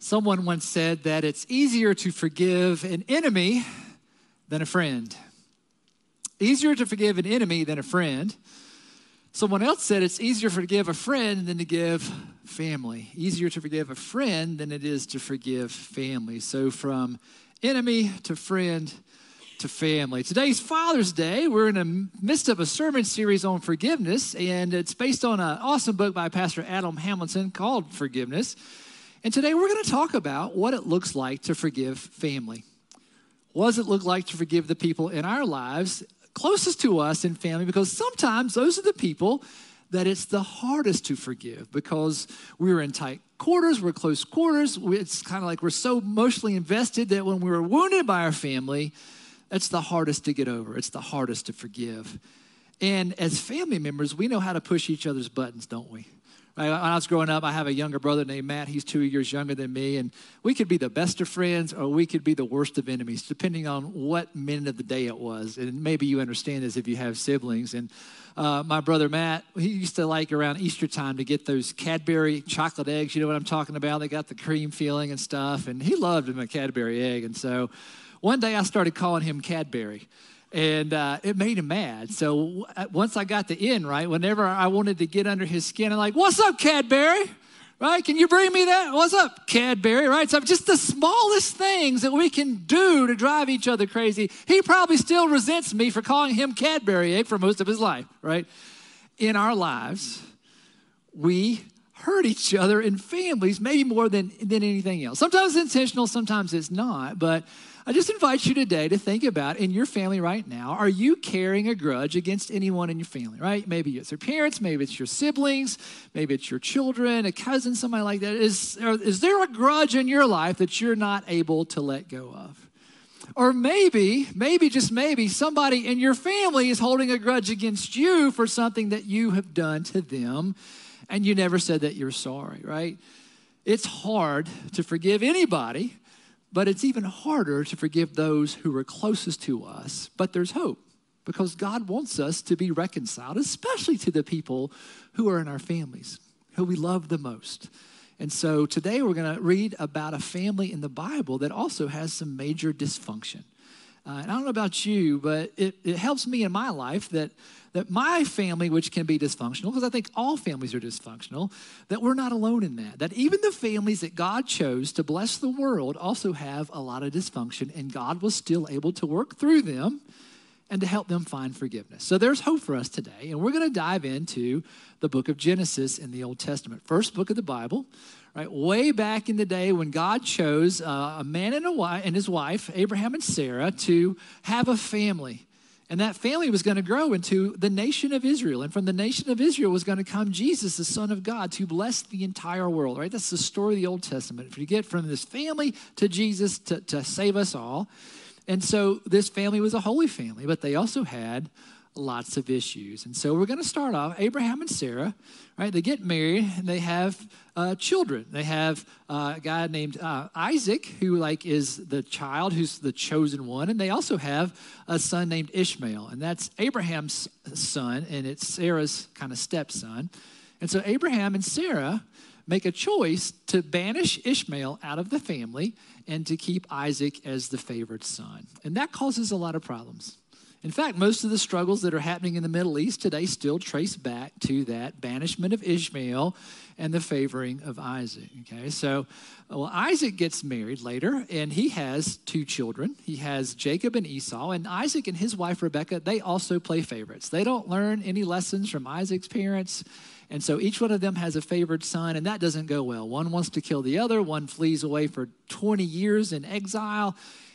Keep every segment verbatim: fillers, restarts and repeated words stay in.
Someone once said that it's easier to forgive an enemy than a friend. Easier to forgive an enemy than a friend. Someone else said it's easier to forgive a friend than to give family. Easier to forgive a friend than it is to forgive family. So from enemy to friend to family. Today's Father's Day. We're in the midst of a sermon series on forgiveness, and it's based on an awesome book by Pastor Adam Hamilton called Forgiveness. And today we're going to talk about what it looks like to forgive family. What does it look like to forgive the people in our lives closest to us in family? Because sometimes those are the people that it's the hardest to forgive because we're in tight quarters, we're close quarters. It's kind of like we're so emotionally invested that when we were wounded by our family, that's the hardest to get over. It's the hardest to forgive. And as family members, we know how to push each other's buttons, don't we? When I was growing up, I have a younger brother named Matt. He's two years younger than me, and we could be the best of friends or we could be the worst of enemies, depending on what minute of the day it was. And maybe you understand this if you have siblings. And uh, my brother Matt, he used to like around Easter time to get those Cadbury chocolate eggs. You know what I'm talking about? They got the cream filling and stuff, and he loved him a Cadbury egg. And so one day I started calling him Cadbury. And uh, it made him mad. So once I got the end right, whenever I wanted to get under his skin, I'm like, what's up, Cadbury? Right? Can you bring me that? What's up, Cadbury? Right? So just the smallest things that we can do to drive each other crazy. He probably still resents me for calling him Cadbury egg for most of his life, right? In our lives, we hurt each other in families, maybe more than, than anything else. Sometimes it's intentional, sometimes it's not, but I just invite you today to think about in your family right now, are you carrying a grudge against anyone in your family, right? Maybe it's your parents, maybe it's your siblings, maybe it's your children, a cousin, somebody like that. Is, is there a grudge in your life that you're not able to let go of? Or maybe, maybe just maybe somebody in your family is holding a grudge against you for something that you have done to them and you never said that you're sorry, right? It's hard to forgive anybody. But it's even harder to forgive those who are closest to us. But there's hope because God wants us to be reconciled, especially to the people who are in our families, who we love the most. And so today we're going to read about a family in the Bible that also has some major dysfunction. Uh, and I don't know about you, but it, it helps me in my life that, that my family, which can be dysfunctional, because I think all families are dysfunctional, that we're not alone in that. That even the families that God chose to bless the world also have a lot of dysfunction, and God was still able to work through them and to help them find forgiveness. So there's hope for us today, and we're going to dive into the book of Genesis in the Old Testament, first book of the Bible. Right, way back in the day when God chose uh, a man and, a wife, and his wife, Abraham and Sarah, to have a family. And that family was going to grow into the nation of Israel. And from the nation of Israel was going to come Jesus, the Son of God, to bless the entire world. Right? That's the story of the Old Testament. If you get from this family to Jesus to, to save us all. And so this family was a holy family, but they also had lots of issues. And so we're going to start off, Abraham and Sarah, right? They get married and they have uh, children. They have uh, a guy named uh, Isaac, who like is the child, who's the chosen one. And they also have a son named Ishmael. And that's Abraham's son and it's Sarah's kind of stepson. And so Abraham and Sarah make a choice to banish Ishmael out of the family and to keep Isaac as the favored son. And that causes a lot of problems. In fact, most of the struggles that are happening in the Middle East today still trace back to that banishment of Ishmael and the favoring of Isaac, okay? So, well, Isaac gets married later, and he has two children. He has Jacob and Esau, and Isaac and his wife, Rebecca, they also play favorites. They don't learn any lessons from Isaac's parents, and so each one of them has a favored son, and that doesn't go well. One wants to kill the other. One flees away for twenty years in exile,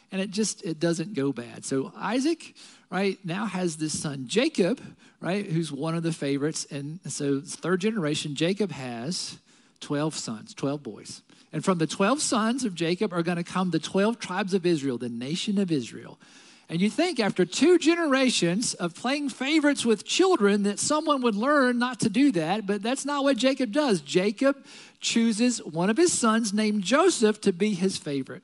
and it just, it doesn't go bad. So Isaac, right, now has this son Jacob, right, who's one of the favorites. And so third generation, Jacob has twelve sons, twelve boys. And from the twelve sons of Jacob are going to come the twelve tribes of Israel, the nation of Israel. And you think after two generations of playing favorites with children that someone would learn not to do that, but that's not what Jacob does. Jacob chooses one of his sons named Joseph to be his favorite.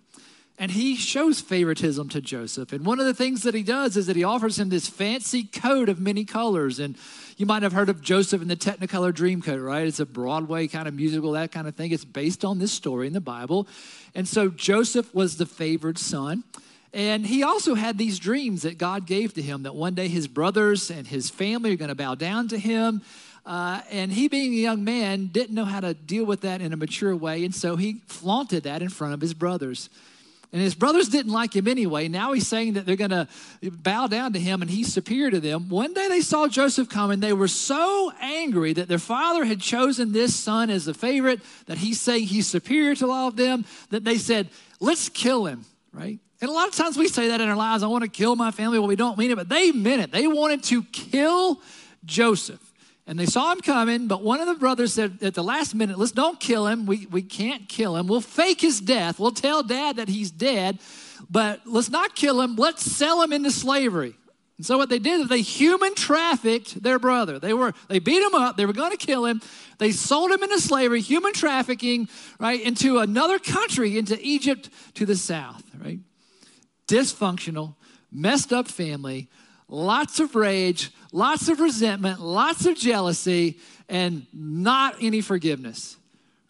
And he shows favoritism to Joseph. And one of the things that he does is that he offers him this fancy coat of many colors. And you might have heard of Joseph in the Technicolor Dreamcoat, right? It's a Broadway kind of musical, that kind of thing. It's based on this story in the Bible. And so Joseph was the favored son. And he also had these dreams that God gave to him, that one day his brothers and his family are going to bow down to him. Uh, and he, being a young man, didn't know how to deal with that in a mature way. And so he flaunted that in front of his brothers. And his brothers didn't like him anyway. Now he's saying that they're going to bow down to him and he's superior to them. One day they saw Joseph come and they were so angry that their father had chosen this son as a favorite, that he's saying he's superior to all of them, that they said, let's kill him, right? And a lot of times we say that in our lives, I want to kill my family. Well, we don't mean it, but they meant it. They wanted to kill Joseph. And they saw him coming, but one of the brothers said at the last minute, let's don't kill him. We we can't kill him. We'll fake his death. We'll tell dad that he's dead, but let's not kill him. Let's sell him into slavery. And so what they did is they human trafficked their brother. They were they beat him up. They were going to kill him. They sold him into slavery, human trafficking, right, into another country, into Egypt to the south, right? Dysfunctional, messed up family. Lots of rage, lots of resentment, lots of jealousy, and not any forgiveness,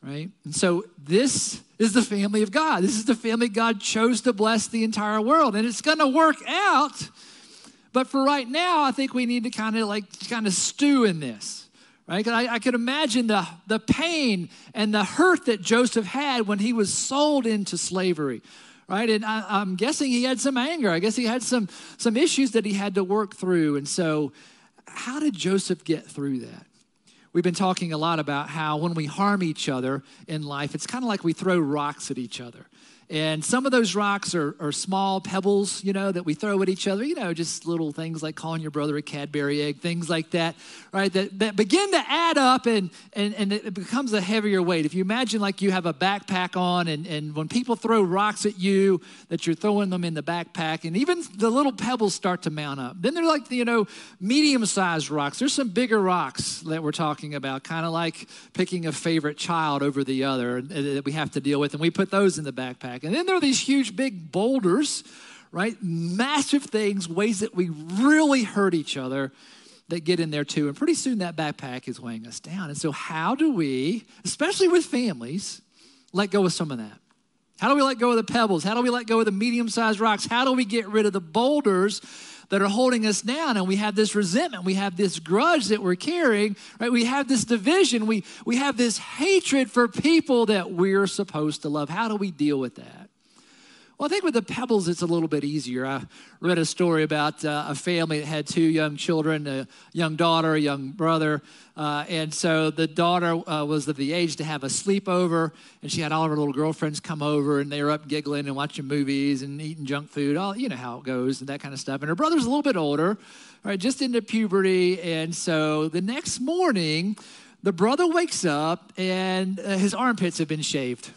right? And so this is the family of God. This is the family God chose to bless the entire world, and it's going to work out. But for right now, I think we need to kind of like kind of stew in this, right? I, I could imagine the, the pain and the hurt that Joseph had when he was sold into slavery, right? And I, I'm guessing he had some anger. I guess he had some, some issues that he had to work through. And so how did Joseph get through that? We've been talking a lot about how when we harm each other in life, it's kind of like we throw rocks at each other. And some of those rocks are, are small pebbles, you know, that we throw at each other, you know, just little things like calling your brother a Cadbury egg, things like that, right, that, that begin to add up and, and, and it becomes a heavier weight. If you imagine like you have a backpack on and, and when people throw rocks at you, that you're throwing them in the backpack, and even the little pebbles start to mount up. Then they're like, you know, medium-sized rocks. There's some bigger rocks that we're talking about, kind of like picking a favorite child over the other that we have to deal with, and we put those in the backpack. And then there are these huge, big boulders, right? Massive things, ways that we really hurt each other that get in there too. And pretty soon that backpack is weighing us down. And so how do we, especially with families, let go of some of that? How do we let go of the pebbles? How do we let go of the medium-sized rocks? How do we get rid of the boulders that are holding us down? And we have this resentment. We have this grudge that we're carrying, right? We have this division. We, we have this hatred for people that we're supposed to love. How do we deal with that? Well, I think with the pebbles, it's a little bit easier. I read a story about uh, a family that had two young children, a young daughter, a young brother. Uh, and so the daughter uh, was of the age to have a sleepover, and she had all of her little girlfriends come over, and they were up giggling and watching movies and eating junk food, all, you know how it goes and that kind of stuff. And her brother's a little bit older, right, just into puberty. And so the next morning, the brother wakes up, and uh, his armpits have been shaved.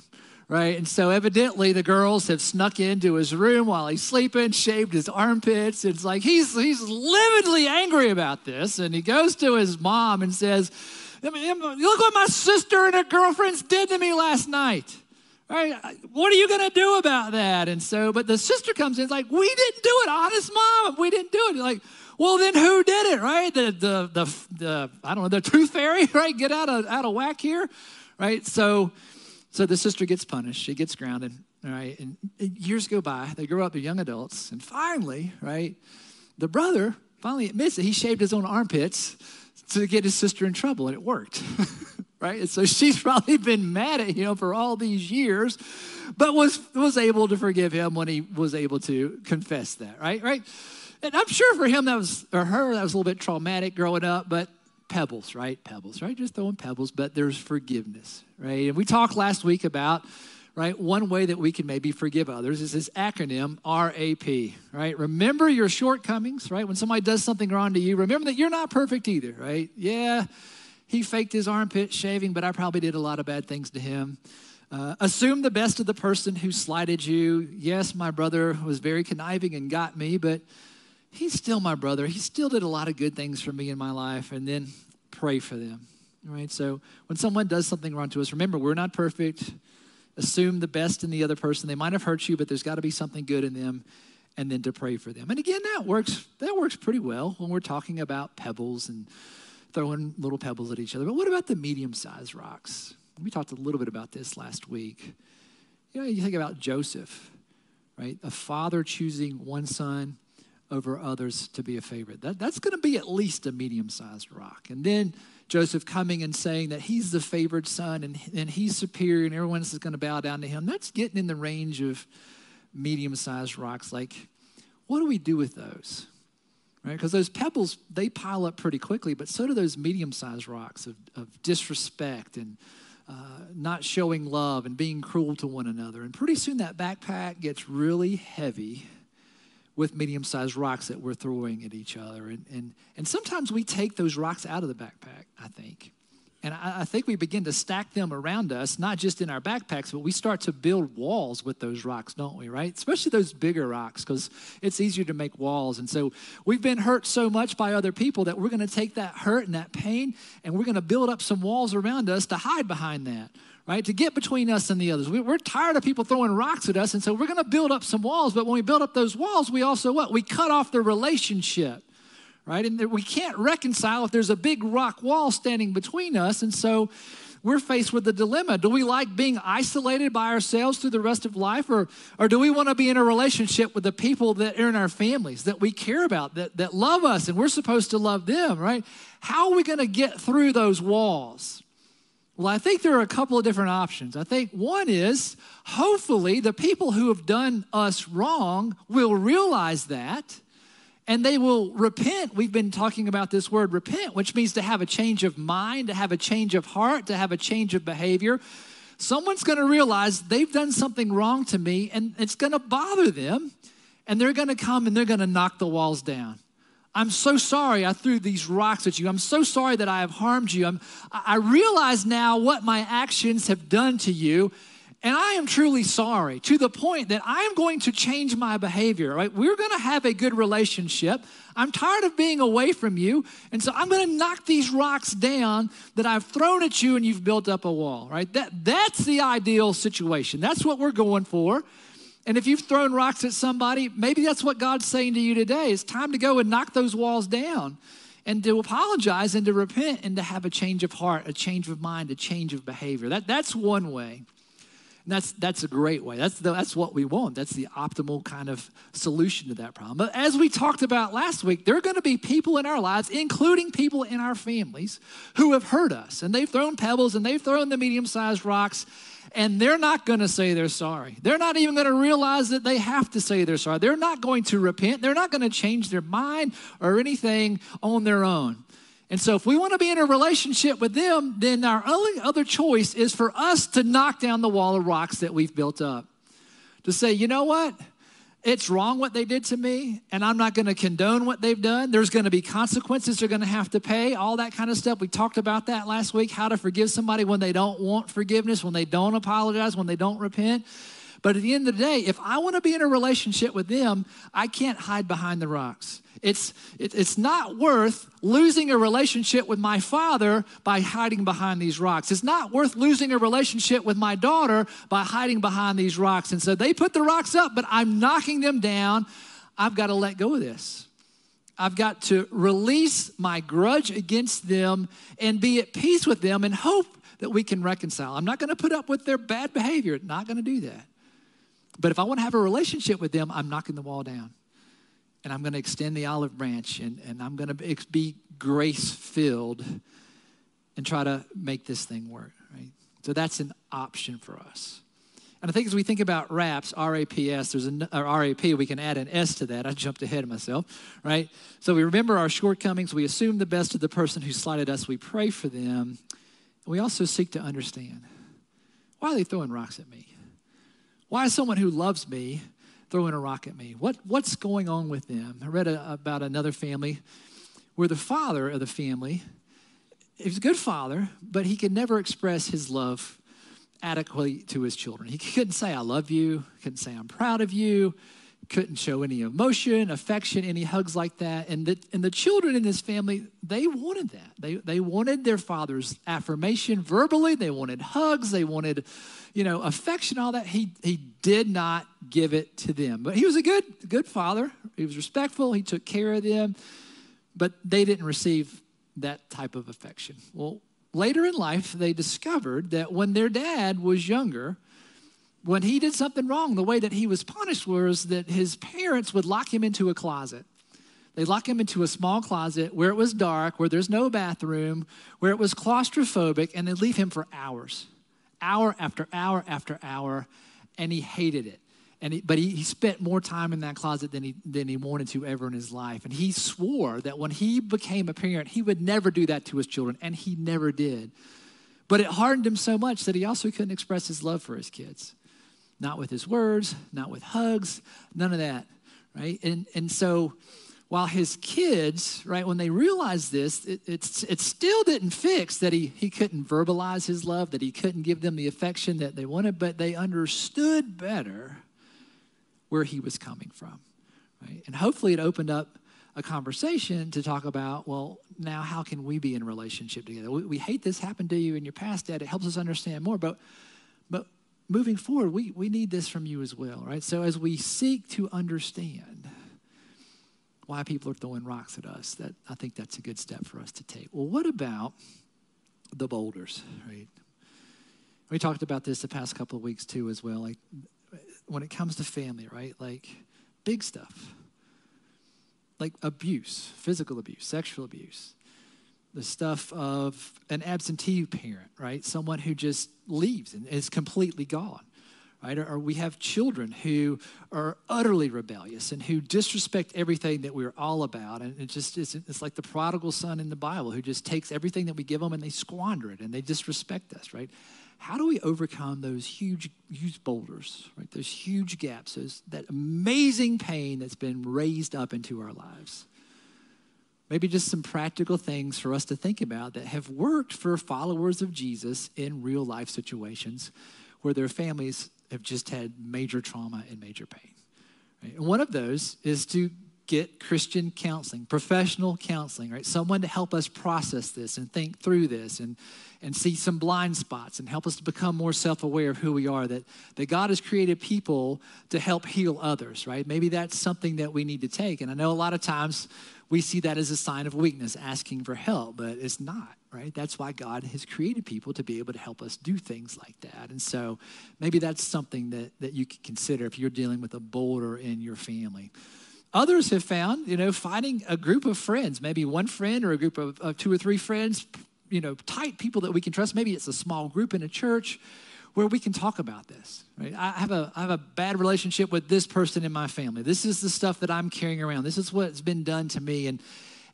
Right, and so evidently the girls have snuck into his room while he's sleeping, shaved his armpits. It's like he's he's lividly angry about this, and he goes to his mom and says, "Look what my sister and her girlfriends did to me last night. All right, what are you going to do about that?" And so, but the sister comes in, like, "We didn't do it, honest mom. We didn't do it." Like, well, then who did it? Right, the the the, the I don't know, the tooth fairy. Right, get out of out of whack here. Right, so. So the sister gets punished. She gets grounded, right? And years go by. They grow up. They're young adults. And finally, right, the brother finally admits that he shaved his own armpits to get his sister in trouble, and it worked, right? And so she's probably been mad at him for all these years, but was was able to forgive him when he was able to confess that, right? Right? And I'm sure for him that was, or her, that was a little bit traumatic growing up, but pebbles, right? Pebbles, right? Just throwing pebbles, but there's forgiveness, right? And we talked last week about, right, one way that we can maybe forgive others is this acronym R A P, right? Remember your shortcomings, right? When somebody does something wrong to you, remember that you're not perfect either, right? Yeah, he faked his armpit shaving, but I probably did a lot of bad things to him. Uh, assume the best of the person who slighted you. Yes, my brother was very conniving and got me, but he's still my brother. He still did a lot of good things for me in my life, and then pray for them, right? So when someone does something wrong to us, remember, we're not perfect, assume the best in the other person. They might have hurt you, but there's got to be something good in them, and then to pray for them. And again, that works, that works pretty well when we're talking about pebbles and throwing little pebbles at each other. But what about the medium-sized rocks? We talked a little bit about this last week. You know, you think about Joseph, right? A father choosing one son over others to be a favorite. That, that's going to be at least a medium-sized rock. And then Joseph coming and saying that he's the favored son and, and he's superior and everyone else is going to bow down to him. That's getting in the range of medium-sized rocks. Like, what do we do with those? Right? Because those pebbles, they pile up pretty quickly, but so do those medium-sized rocks of, of disrespect and uh, not showing love and being cruel to one another. And pretty soon that backpack gets really heavy with medium-sized rocks that we're throwing at each other. And, and, and sometimes we take those rocks out of the backpack, I think. And I, I think we begin to stack them around us, not just in our backpacks, but we start to build walls with those rocks, don't we, right? Especially those bigger rocks, because it's easier to make walls. And so we've been hurt so much by other people that we're going to take that hurt and that pain, and we're going to build up some walls around us to hide behind that, right? To get between us and the others. We, we're tired of people throwing rocks at us, and so we're going to build up some walls. But when we build up those walls, we also what? We cut off the relationship. Right? And we can't reconcile if there's a big rock wall standing between us. And so we're faced with the dilemma. Do we like being isolated by ourselves through the rest of life? Or, or do we want to be in a relationship with the people that are in our families, that we care about, that, that love us, and we're supposed to love them, right? How are we going to get through those walls? Well, I think there are a couple of different options. I think one is, hopefully, the people who have done us wrong will realize that, and they will repent. We've been talking about this word repent, which means to have a change of mind, to have a change of heart, to have a change of behavior. Someone's going to realize they've done something wrong to me, and it's going to bother them, and they're going to come and they're going to knock the walls down. I'm so sorry I threw these rocks at you. I'm so sorry that I have harmed you. I'm, I realize now what my actions have done to you, and I am truly sorry, to the point that I am going to change my behavior, right? We're going to have a good relationship. I'm tired of being away from you, and so I'm going to knock these rocks down that I've thrown at you and you've built up a wall, right? That, that's the ideal situation. That's what we're going for. And if you've thrown rocks at somebody, maybe that's what God's saying to you today. It's time to go and knock those walls down and to apologize and to repent and to have a change of heart, a change of mind, a change of behavior. That, that's one way. And that's that's a great way. That's the, that's what we want. That's the optimal kind of solution to that problem. But as we talked about last week, there are going to be people in our lives, including people in our families, who have hurt us. And they've thrown pebbles and they've thrown the medium-sized rocks. And they're not going to say they're sorry. They're not even going to realize that they have to say they're sorry. They're not going to repent. They're not going to change their mind or anything on their own. And so if we want to be in a relationship with them, then our only other choice is for us to knock down the wall of rocks that we've built up. To say, you know what? It's wrong what they did to me, and I'm not going to condone what they've done. There's going to be consequences they're going to have to pay, all that kind of stuff. We talked about that last week, how to forgive somebody when they don't want forgiveness, when they don't apologize, when they don't repent. But at the end of the day, if I want to be in a relationship with them, I can't hide behind the rocks. It's it, it's not worth losing a relationship with my father by hiding behind these rocks. It's not worth losing a relationship with my daughter by hiding behind these rocks. And so they put the rocks up, but I'm knocking them down. I've got to let go of this. I've got to release my grudge against them and be at peace with them and hope that we can reconcile. I'm not going to put up with their bad behavior. Not going to do that. But if I want to have a relationship with them, I'm knocking the wall down. And I'm going to extend the olive branch, and, and I'm going to be grace-filled and try to make this thing work, right? So that's an option for us. And I think as we think about wraps, R A P S, there's an or R A P, we can add an S to that. I jumped ahead of myself, right? So we remember our shortcomings. We assume the best of the person who slighted us. We pray for them. And we also seek to understand. Why are they throwing rocks at me? Why is someone who loves me throwing a rock at me? What, what's going on with them? I read a, about another family where the father of the family, he was a good father, but he could never express his love adequately to his children. He couldn't say, I love you. Couldn't say, I'm proud of you. couldn't show any emotion, affection, any hugs like that. And the, and the children in this family, they wanted that. They they wanted their father's affirmation verbally. They wanted hugs. They wanted, you know, affection, all that. He he did not give it to them. But he was a good, good father. He was respectful. He took care of them. But they didn't receive that type of affection. Well, later in life, they discovered that when their dad was younger, when he did something wrong, the way that he was punished was that his parents would lock him into a closet. They lock him into a small closet where it was dark, where there's no bathroom, where it was claustrophobic, and they leave him for hours, hour after hour after hour, and he hated it. And he, but he, he spent more time in that closet than he than he wanted to ever in his life. And he swore that when he became a parent, he would never do that to his children, and he never did. But it hardened him so much that he also couldn't express his love for his kids. Not with his words, not with hugs, none of that, right? And and so while his kids, right, when they realized this, it, it's, it still didn't fix that he, he couldn't verbalize his love, that he couldn't give them the affection that they wanted, but they understood better where he was coming from, right? And hopefully it opened up a conversation to talk about, well, now how can we be in a relationship together? We, we hate this happened to you in your past, Dad. It helps us understand more, but but... moving forward, we, we need this from you as well, right? So as we seek to understand why people are throwing rocks at us, that I think that's a good step for us to take. Well, what about the boulders, right? We talked about this the past couple of weeks too as well. Like when it comes to family, right? Like big stuff, like abuse, physical abuse, sexual abuse. The stuff of an absentee parent, right? Someone who just leaves and is completely gone, right? Or, or we have children who are utterly rebellious and who disrespect everything that we're all about. And it just it's, it's like the prodigal son in the Bible who just takes everything that we give them and they squander it and they disrespect us, right? How do we overcome those huge, huge boulders, right? Those huge gaps, those, that amazing pain that's been raised up into our lives? Maybe just some practical things for us to think about that have worked for followers of Jesus in real life situations where their families have just had major trauma and major pain. Right? And one of those is to get Christian counseling, professional counseling, right? Someone to help us process this and think through this and, and see some blind spots and help us to become more self-aware of who we are, that, that God has created people to help heal others, right? Maybe that's something that we need to take. And I know a lot of times we see that as a sign of weakness, asking for help, but it's not, right? That's why God has created people to be able to help us do things like that. And so maybe that's something that, that you could consider if you're dealing with a boulder in your family. Others have found, you know, finding a group of friends, maybe one friend or a group of, of two or three friends, you know, tight people that we can trust. Maybe it's a small group in a church where we can talk about this, right? I have a I have a bad relationship with this person in my family. This is the stuff that I'm carrying around. This is what's been done to me. And,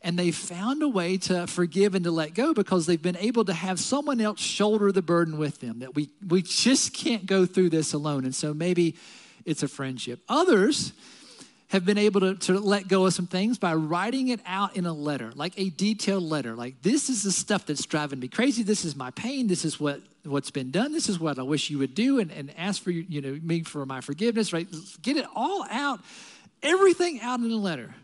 and they found a way to forgive and to let go because they've been able to have someone else shoulder the burden with them, that we, we just can't go through this alone. And so maybe it's a friendship. Others have been able to, to let go of some things by writing it out in a letter, like a detailed letter. Like, this is the stuff that's driving me crazy. This is my pain. This is what, what's been done. This is what I wish you would do, and, and ask for, you know, me for my forgiveness, right? Get it all out, everything out in a letter.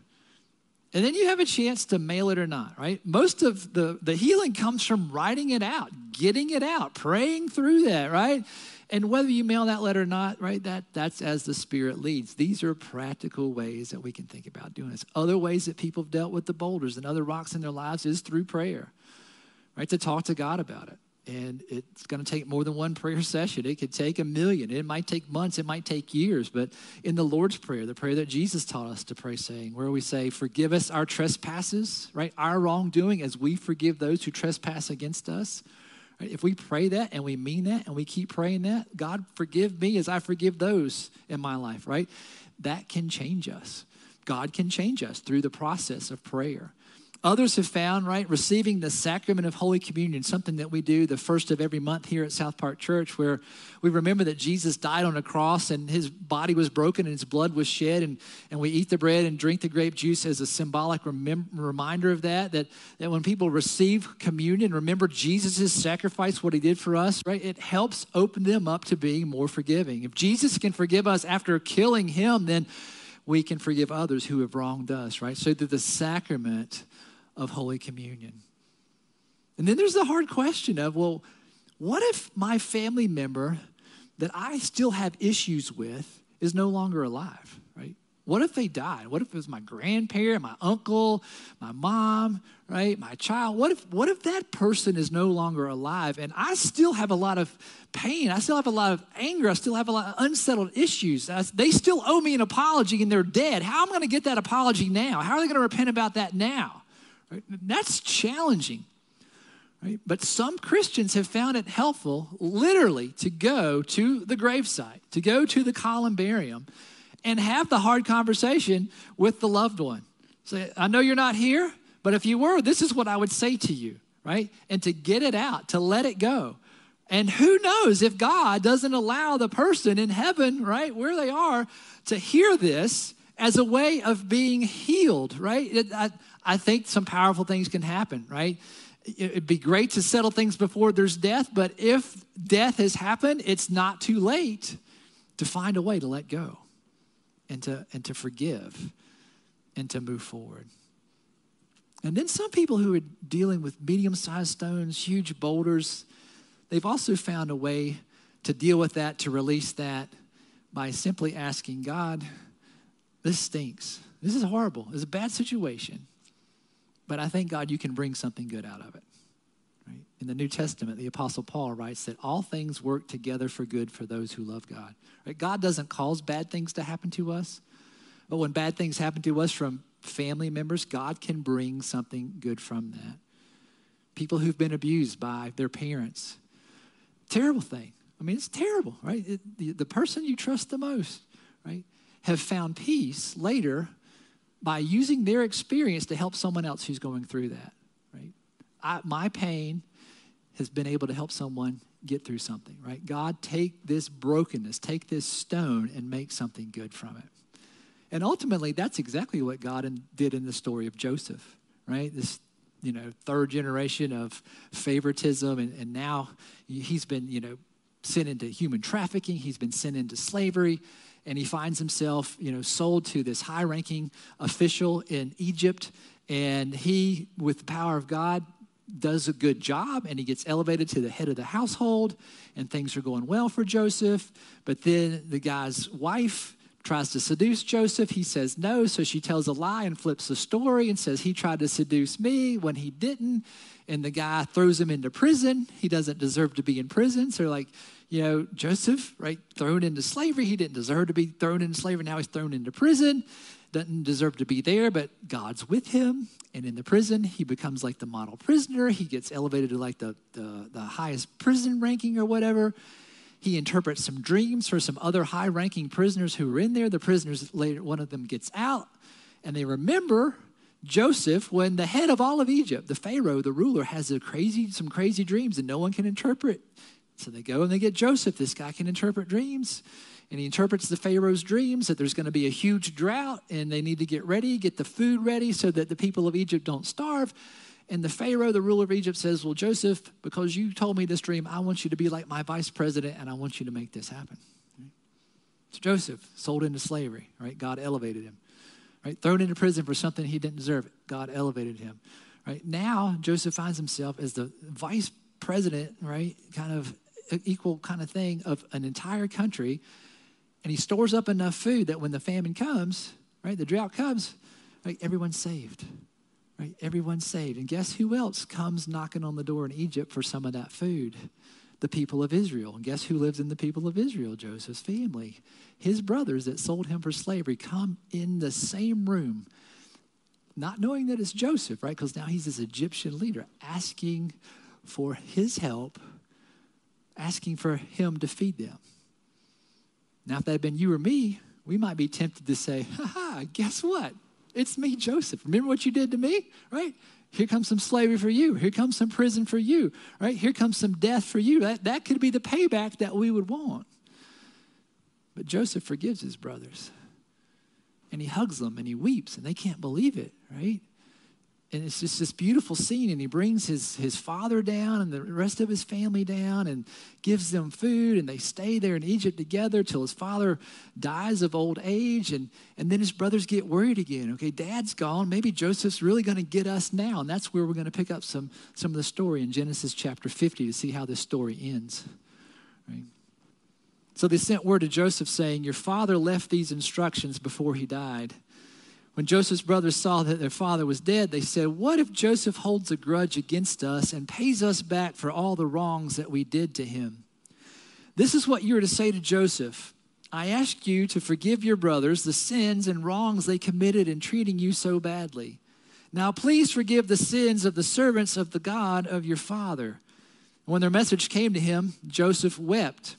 And then you have a chance to mail it or not, right? Most of the, the healing comes from writing it out, getting it out, praying through that, right? And whether you mail that letter or not, right, that, that's as the Spirit leads. These are practical ways that we can think about doing this. Other ways that people have dealt with the boulders and other rocks in their lives is through prayer, right, to talk to God about it. And it's going to take more than one prayer session. It could take a million. It might take months. It might take years. But in the Lord's Prayer, the prayer that Jesus taught us to pray, saying, where we say, forgive us our trespasses, right, our wrongdoing as we forgive those who trespass against us. If we pray that and we mean that and we keep praying that, God, forgive me as I forgive those in my life, right? That can change us. God can change us through the process of prayer. Others have found, right, receiving the sacrament of Holy Communion, something that we do the first of every month here at South Park Church, where we remember that Jesus died on a cross and his body was broken and his blood was shed, and, and we eat the bread and drink the grape juice as a symbolic remem- reminder of that, that, that when people receive communion, remember Jesus' sacrifice, what he did for us, right? It helps open them up to being more forgiving. If Jesus can forgive us after killing him, then we can forgive others who have wronged us, right? So through the sacrament of Holy Communion. And then there's the hard question of, well, what if my family member that I still have issues with is no longer alive, right? What if they died? What if it was my grandparent, my uncle, my mom, right, my child? What if what if that person is no longer alive and I still have a lot of pain? I still have a lot of anger. I still have a lot of unsettled issues. I, they still owe me an apology and they're dead. How am I going to get that apology now? How are they going to repent about that now? Right? That's challenging. Right? But some Christians have found it helpful, literally, to go to the gravesite, to go to the columbarium, and have the hard conversation with the loved one. Say, I know you're not here, but if you were, this is what I would say to you, right? And to get it out, to let it go. And who knows if God doesn't allow the person in heaven, right, where they are, to hear this as a way of being healed, right? It, I, I think some powerful things can happen, right? It'd be great to settle things before there's death, but if death has happened, it's not too late to find a way to let go and to and to forgive and to move forward. And then some people who are dealing with medium-sized stones, huge boulders, they've also found a way to deal with that, to release that by simply asking God, this stinks. This is horrible. It's a bad situation. But I thank God you can bring something good out of it. Right? In the New Testament, the Apostle Paul writes that all things work together for good for those who love God. Right? God doesn't cause bad things to happen to us. But when bad things happen to us from family members, God can bring something good from that. People who've been abused by their parents. Terrible thing. I mean, it's terrible, right? It, the, the person you trust the most, right, have found peace later by using their experience to help someone else who's going through that, right? I, my pain has been able to help someone get through something, right? God, take this brokenness, take this stone and make something good from it. And ultimately, that's exactly what God in, did in the story of Joseph, right? This, you know, third generation of favoritism, and, and now he's been, you know, sent into human trafficking. He's been sent into slavery. And he finds himself, you know, sold to this high-ranking official in Egypt. And he, with the power of God, does a good job. And he gets elevated to the head of the household. And things are going well for Joseph. But then the guy's wife tries to seduce Joseph. He says no. So she tells a lie and flips the story and says he tried to seduce me when he didn't. And the guy throws him into prison. He doesn't deserve to be in prison. So, like, you know, Joseph, right, thrown into slavery. He didn't deserve to be thrown into slavery. Now he's thrown into prison. Doesn't deserve to be there, but God's with him. And in the prison, he becomes like the model prisoner. He gets elevated to like the, the, the highest prison ranking or whatever. He interprets some dreams for some other high-ranking prisoners who were in there. The prisoners, later, one of them gets out. And they remember Joseph when the head of all of Egypt, the Pharaoh, the ruler, has a crazy, some crazy dreams and no one can interpret. So they go and they get Joseph. This guy can interpret dreams. And he interprets the Pharaoh's dreams that there's going to be a huge drought and they need to get ready, get the food ready so that the people of Egypt don't starve. And the Pharaoh, the ruler of Egypt, says, well, Joseph, because you told me this dream, I want you to be like my vice president and I want you to make this happen. Right? So Joseph, sold into slavery, right? God elevated him. Right? Thrown into prison for something he didn't deserve. God elevated him. Right? Now Joseph finds himself as the vice president, right? Kind of equal kind of thing of an entire country, and he stores up enough food that when the famine comes, right, the drought comes, right, everyone's saved, right? Everyone's saved. And guess who else comes knocking on the door in Egypt for some of that food? The people of Israel. And guess who lives in the people of Israel? Joseph's family. His brothers that sold him for slavery come in the same room, not knowing that it's Joseph, right? Because now he's this Egyptian leader asking for his help, asking for him to feed them. Now, if that had been you or me, we might be tempted to say, ha ha, guess what? It's me, Joseph. Remember what you did to me, right? Here comes some slavery for you. Here comes some prison for you, right? Here comes some death for you. That, that could be the payback that we would want. But Joseph forgives his brothers. And he hugs them and he weeps and they can't believe it, right? And it's just this beautiful scene, and he brings his, his father down and the rest of his family down and gives them food, and they stay there in Egypt together till his father dies of old age, and, and then his brothers get worried again. Okay, Dad's gone. Maybe Joseph's really going to get us now, and that's where we're going to pick up some, some of the story in Genesis chapter fifty to see how this story ends. Right? So they sent word to Joseph saying, your father left these instructions before he died. When Joseph's brothers saw that their father was dead, they said, what if Joseph holds a grudge against us and pays us back for all the wrongs that we did to him? This is what you are to say to Joseph. I ask you to forgive your brothers the sins and wrongs they committed in treating you so badly. Now please forgive the sins of the servants of the God of your father. When their message came to him, Joseph wept.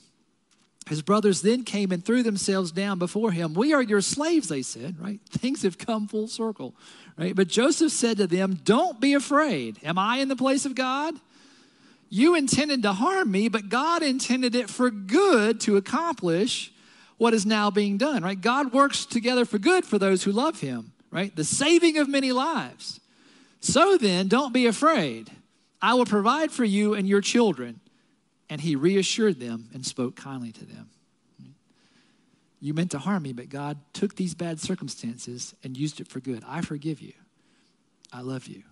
His brothers then came and threw themselves down before him. We are your slaves, they said, right? Things have come full circle, right? But Joseph said to them, don't be afraid. Am I in the place of God? You intended to harm me, but God intended it for good to accomplish what is now being done, right? God works together for good for those who love him, right? The saving of many lives. So then, don't be afraid. I will provide for you and your children. And he reassured them and spoke kindly to them. You meant to harm me, but God took these bad circumstances and used it for good. I forgive you. I love you.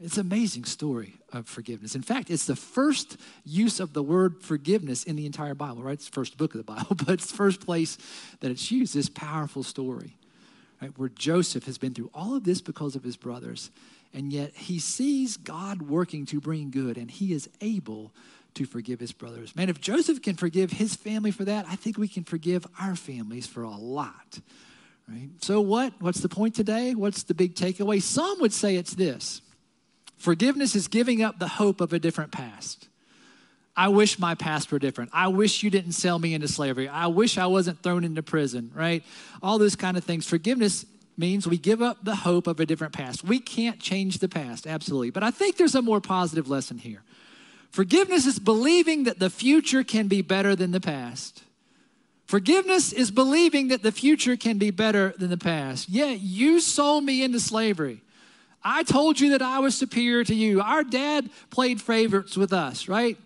It's an amazing story of forgiveness. In fact, it's the first use of the word forgiveness in the entire Bible, right? It's the first book of the Bible, but it's the first place that it's used, this powerful story, right? Where Joseph has been through all of this because of his brothers, and yet he sees God working to bring good, and he is able to forgive his brothers. Man, if Joseph can forgive his family for that, I think we can forgive our families for a lot, right? So what? What's the point today? What's the big takeaway? Some would say it's this. Forgiveness is giving up the hope of a different past. I wish my past were different. I wish you didn't sell me into slavery. I wish I wasn't thrown into prison, right? All those kind of things. Forgiveness means we give up the hope of a different past. We can't change the past, absolutely. But I think there's a more positive lesson here. Forgiveness is believing that the future can be better than the past. Forgiveness is believing that the future can be better than the past. Yeah, you sold me into slavery. I told you that I was superior to you. Our dad played favorites with us, right?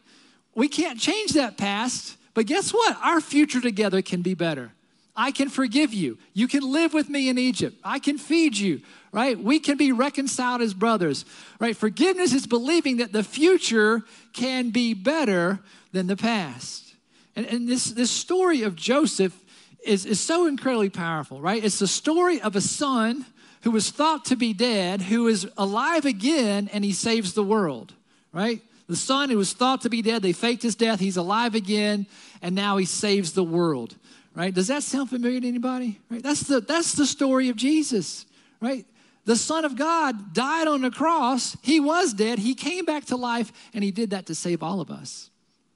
We can't change that past, but guess what? Our future together can be better. I can forgive you. You can live with me in Egypt. I can feed you, right? We can be reconciled as brothers, right? Forgiveness is believing that the future can be better than the past. And, and this, this story of Joseph is, is so incredibly powerful, right? It's the story of a son who was thought to be dead, who is alive again, and he saves the world, right? The son who was thought to be dead, they faked his death, he's alive again, and now he saves the world. Right? Does that sound familiar to anybody? Right? That's the, that's the story of Jesus, right? The Son of God died on the cross. He was dead. He came back to life, and he did that to save all of us,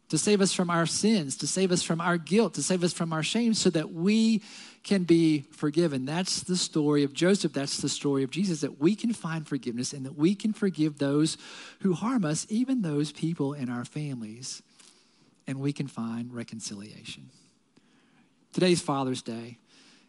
to save us from our sins, to save us from our guilt, to save us from our shame so that we can be forgiven. That's the story of Joseph. That's the story of Jesus, that we can find forgiveness and that we can forgive those who harm us, even those people in our families, and we can find reconciliation. Today's Father's Day,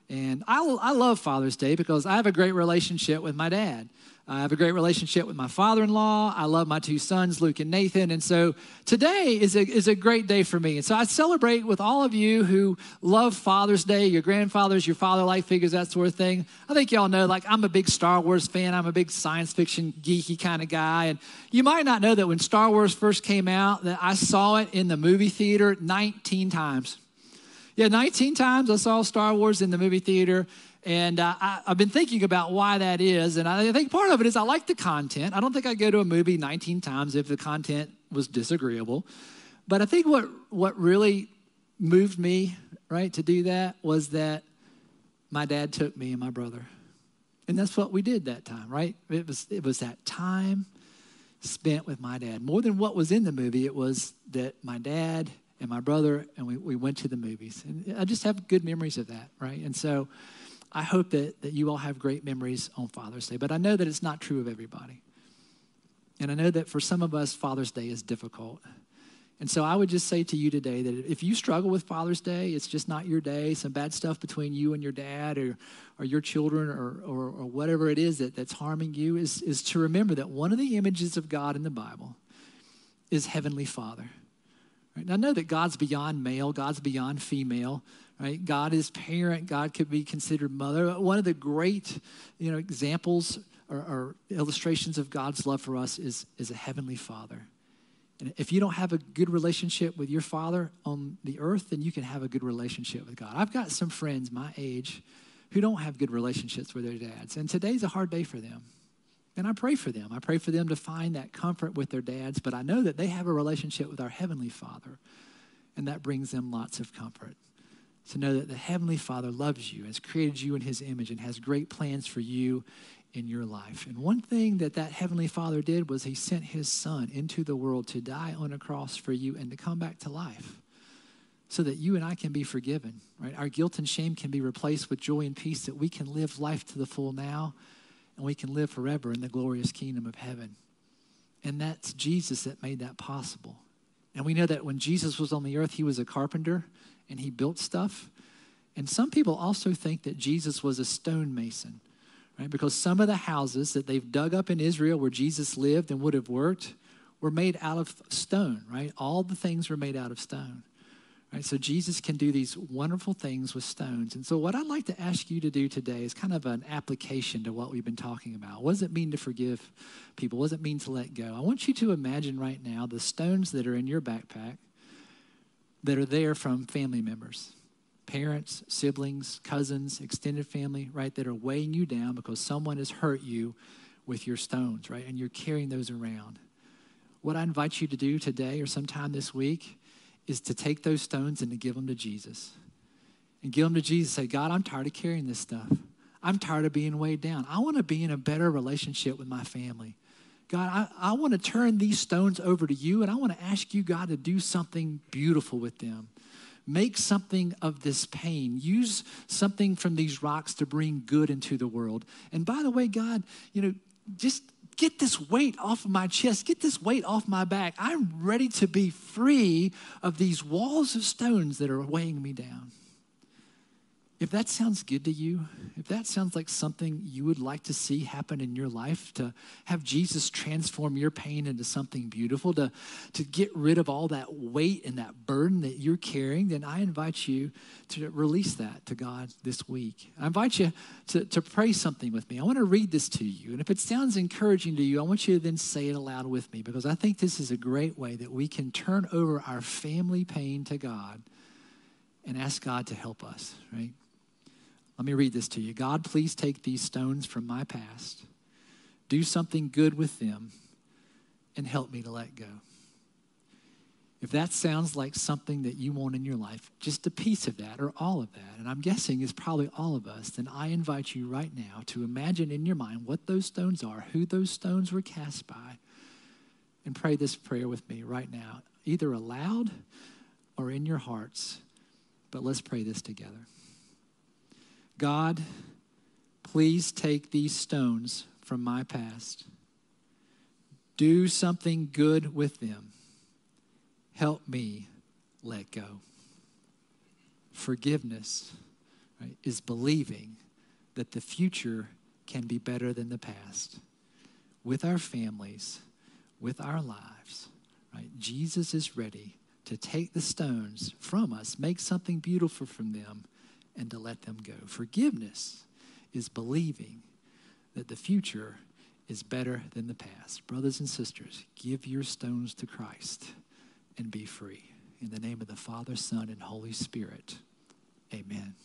and I, I love Father's Day because I have a great relationship with my dad. I have a great relationship with my father-in-law. I love my two sons, Luke and Nathan, and so today is a, is a great day for me. And so I celebrate with all of you who love Father's Day, your grandfathers, your father-like figures, that sort of thing. I think y'all know, like, I'm a big Star Wars fan. I'm a big science fiction, geeky kind of guy. And you might not know that when Star Wars first came out, that I saw it in the movie theater nineteen times. Yeah, nineteen times I saw Star Wars in the movie theater, and uh, I, I've been thinking about why that is, and I think part of it is I like the content. I don't think I'd go to a movie nineteen times if the content was disagreeable, but I think what, what really moved me, right, to do that was that my dad took me and my brother, and that's what we did that time, right? It was, it was that time spent with my dad. More than what was in the movie, it was that my dad and my brother, and we, we went to the movies. And I just have good memories of that, right? And so I hope that, that you all have great memories on Father's Day. But I know that it's not true of everybody. And I know that for some of us, Father's Day is difficult. And so I would just say to you today that if you struggle with Father's Day, it's just not your day, some bad stuff between you and your dad or, or your children or, or, or whatever it is that, that's harming you, is, is to remember that one of the images of God in the Bible is Heavenly Father. Right? Now, know that God's beyond male, God's beyond female, right? God is parent, God could be considered mother. One of the great, you know, examples or, or illustrations of God's love for us is, is a Heavenly Father. And if you don't have a good relationship with your Father on the earth, then you can have a good relationship with God. I've got some friends my age who don't have good relationships with their dads, and today's a hard day for them. And I pray for them. I pray for them to find that comfort with their dads, but I know that they have a relationship with our Heavenly Father, and that brings them lots of comfort. To know that the Heavenly Father loves you, has created you in His image, and has great plans for you in your life. And one thing that that Heavenly Father did was He sent His Son into the world to die on a cross for you and to come back to life so that you and I can be forgiven, right? Our guilt and shame can be replaced with joy and peace, that we can live life to the full now and we can live forever in the glorious kingdom of heaven. And that's Jesus that made that possible. And we know that when Jesus was on the earth, He was a carpenter and He built stuff. And some people also think that Jesus was a stonemason, right? Because some of the houses that they've dug up in Israel where Jesus lived and would have worked were made out of stone, right? All the things were made out of stone, right? So Jesus can do these wonderful things with stones. And so what I'd like to ask you to do today is kind of an application to what we've been talking about. What does it mean to forgive people? What does it mean to let go? I want you to imagine right now the stones that are in your backpack that are there from family members, parents, siblings, cousins, extended family, right, that are weighing you down because someone has hurt you with your stones, right, and you're carrying those around. What I invite you to do today or sometime this week is to take those stones and to give them to Jesus. And give them to Jesus. Say, God, I'm tired of carrying this stuff. I'm tired of being weighed down. I want to be in a better relationship with my family. God, I, I want to turn these stones over to you, and I want to ask you, God, to do something beautiful with them. Make something of this pain. Use something from these rocks to bring good into the world. And by the way, God, you know, just get this weight off of my chest. Get this weight off my back. I'm ready to be free of these walls of stones that are weighing me down. If that sounds good to you, if that sounds like something you would like to see happen in your life, to have Jesus transform your pain into something beautiful, to, to get rid of all that weight and that burden that you're carrying, then I invite you to release that to God this week. I invite you to, to pray something with me. I want to read this to you. And if it sounds encouraging to you, I want you to then say it aloud with me, because I think this is a great way that we can turn over our family pain to God and ask God to help us, right? Let me read this to you. God, please take these stones from my past, do something good with them, and help me to let go. If that sounds like something that you want in your life, just a piece of that or all of that, and I'm guessing it's probably all of us, then I invite you right now to imagine in your mind what those stones are, who those stones were cast by, and pray this prayer with me right now, either aloud or in your hearts. But let's pray this together. God, please take these stones from my past. Do something good with them. Help me let go. Forgiveness, right, is believing that the future can be better than the past. With our families, with our lives, right? Jesus is ready to take the stones from us, make something beautiful from them, and to let them go. Forgiveness is believing that the future is better than the past. Brothers and sisters, give your stones to Christ and be free. In the name of the Father, Son, and Holy Spirit, amen.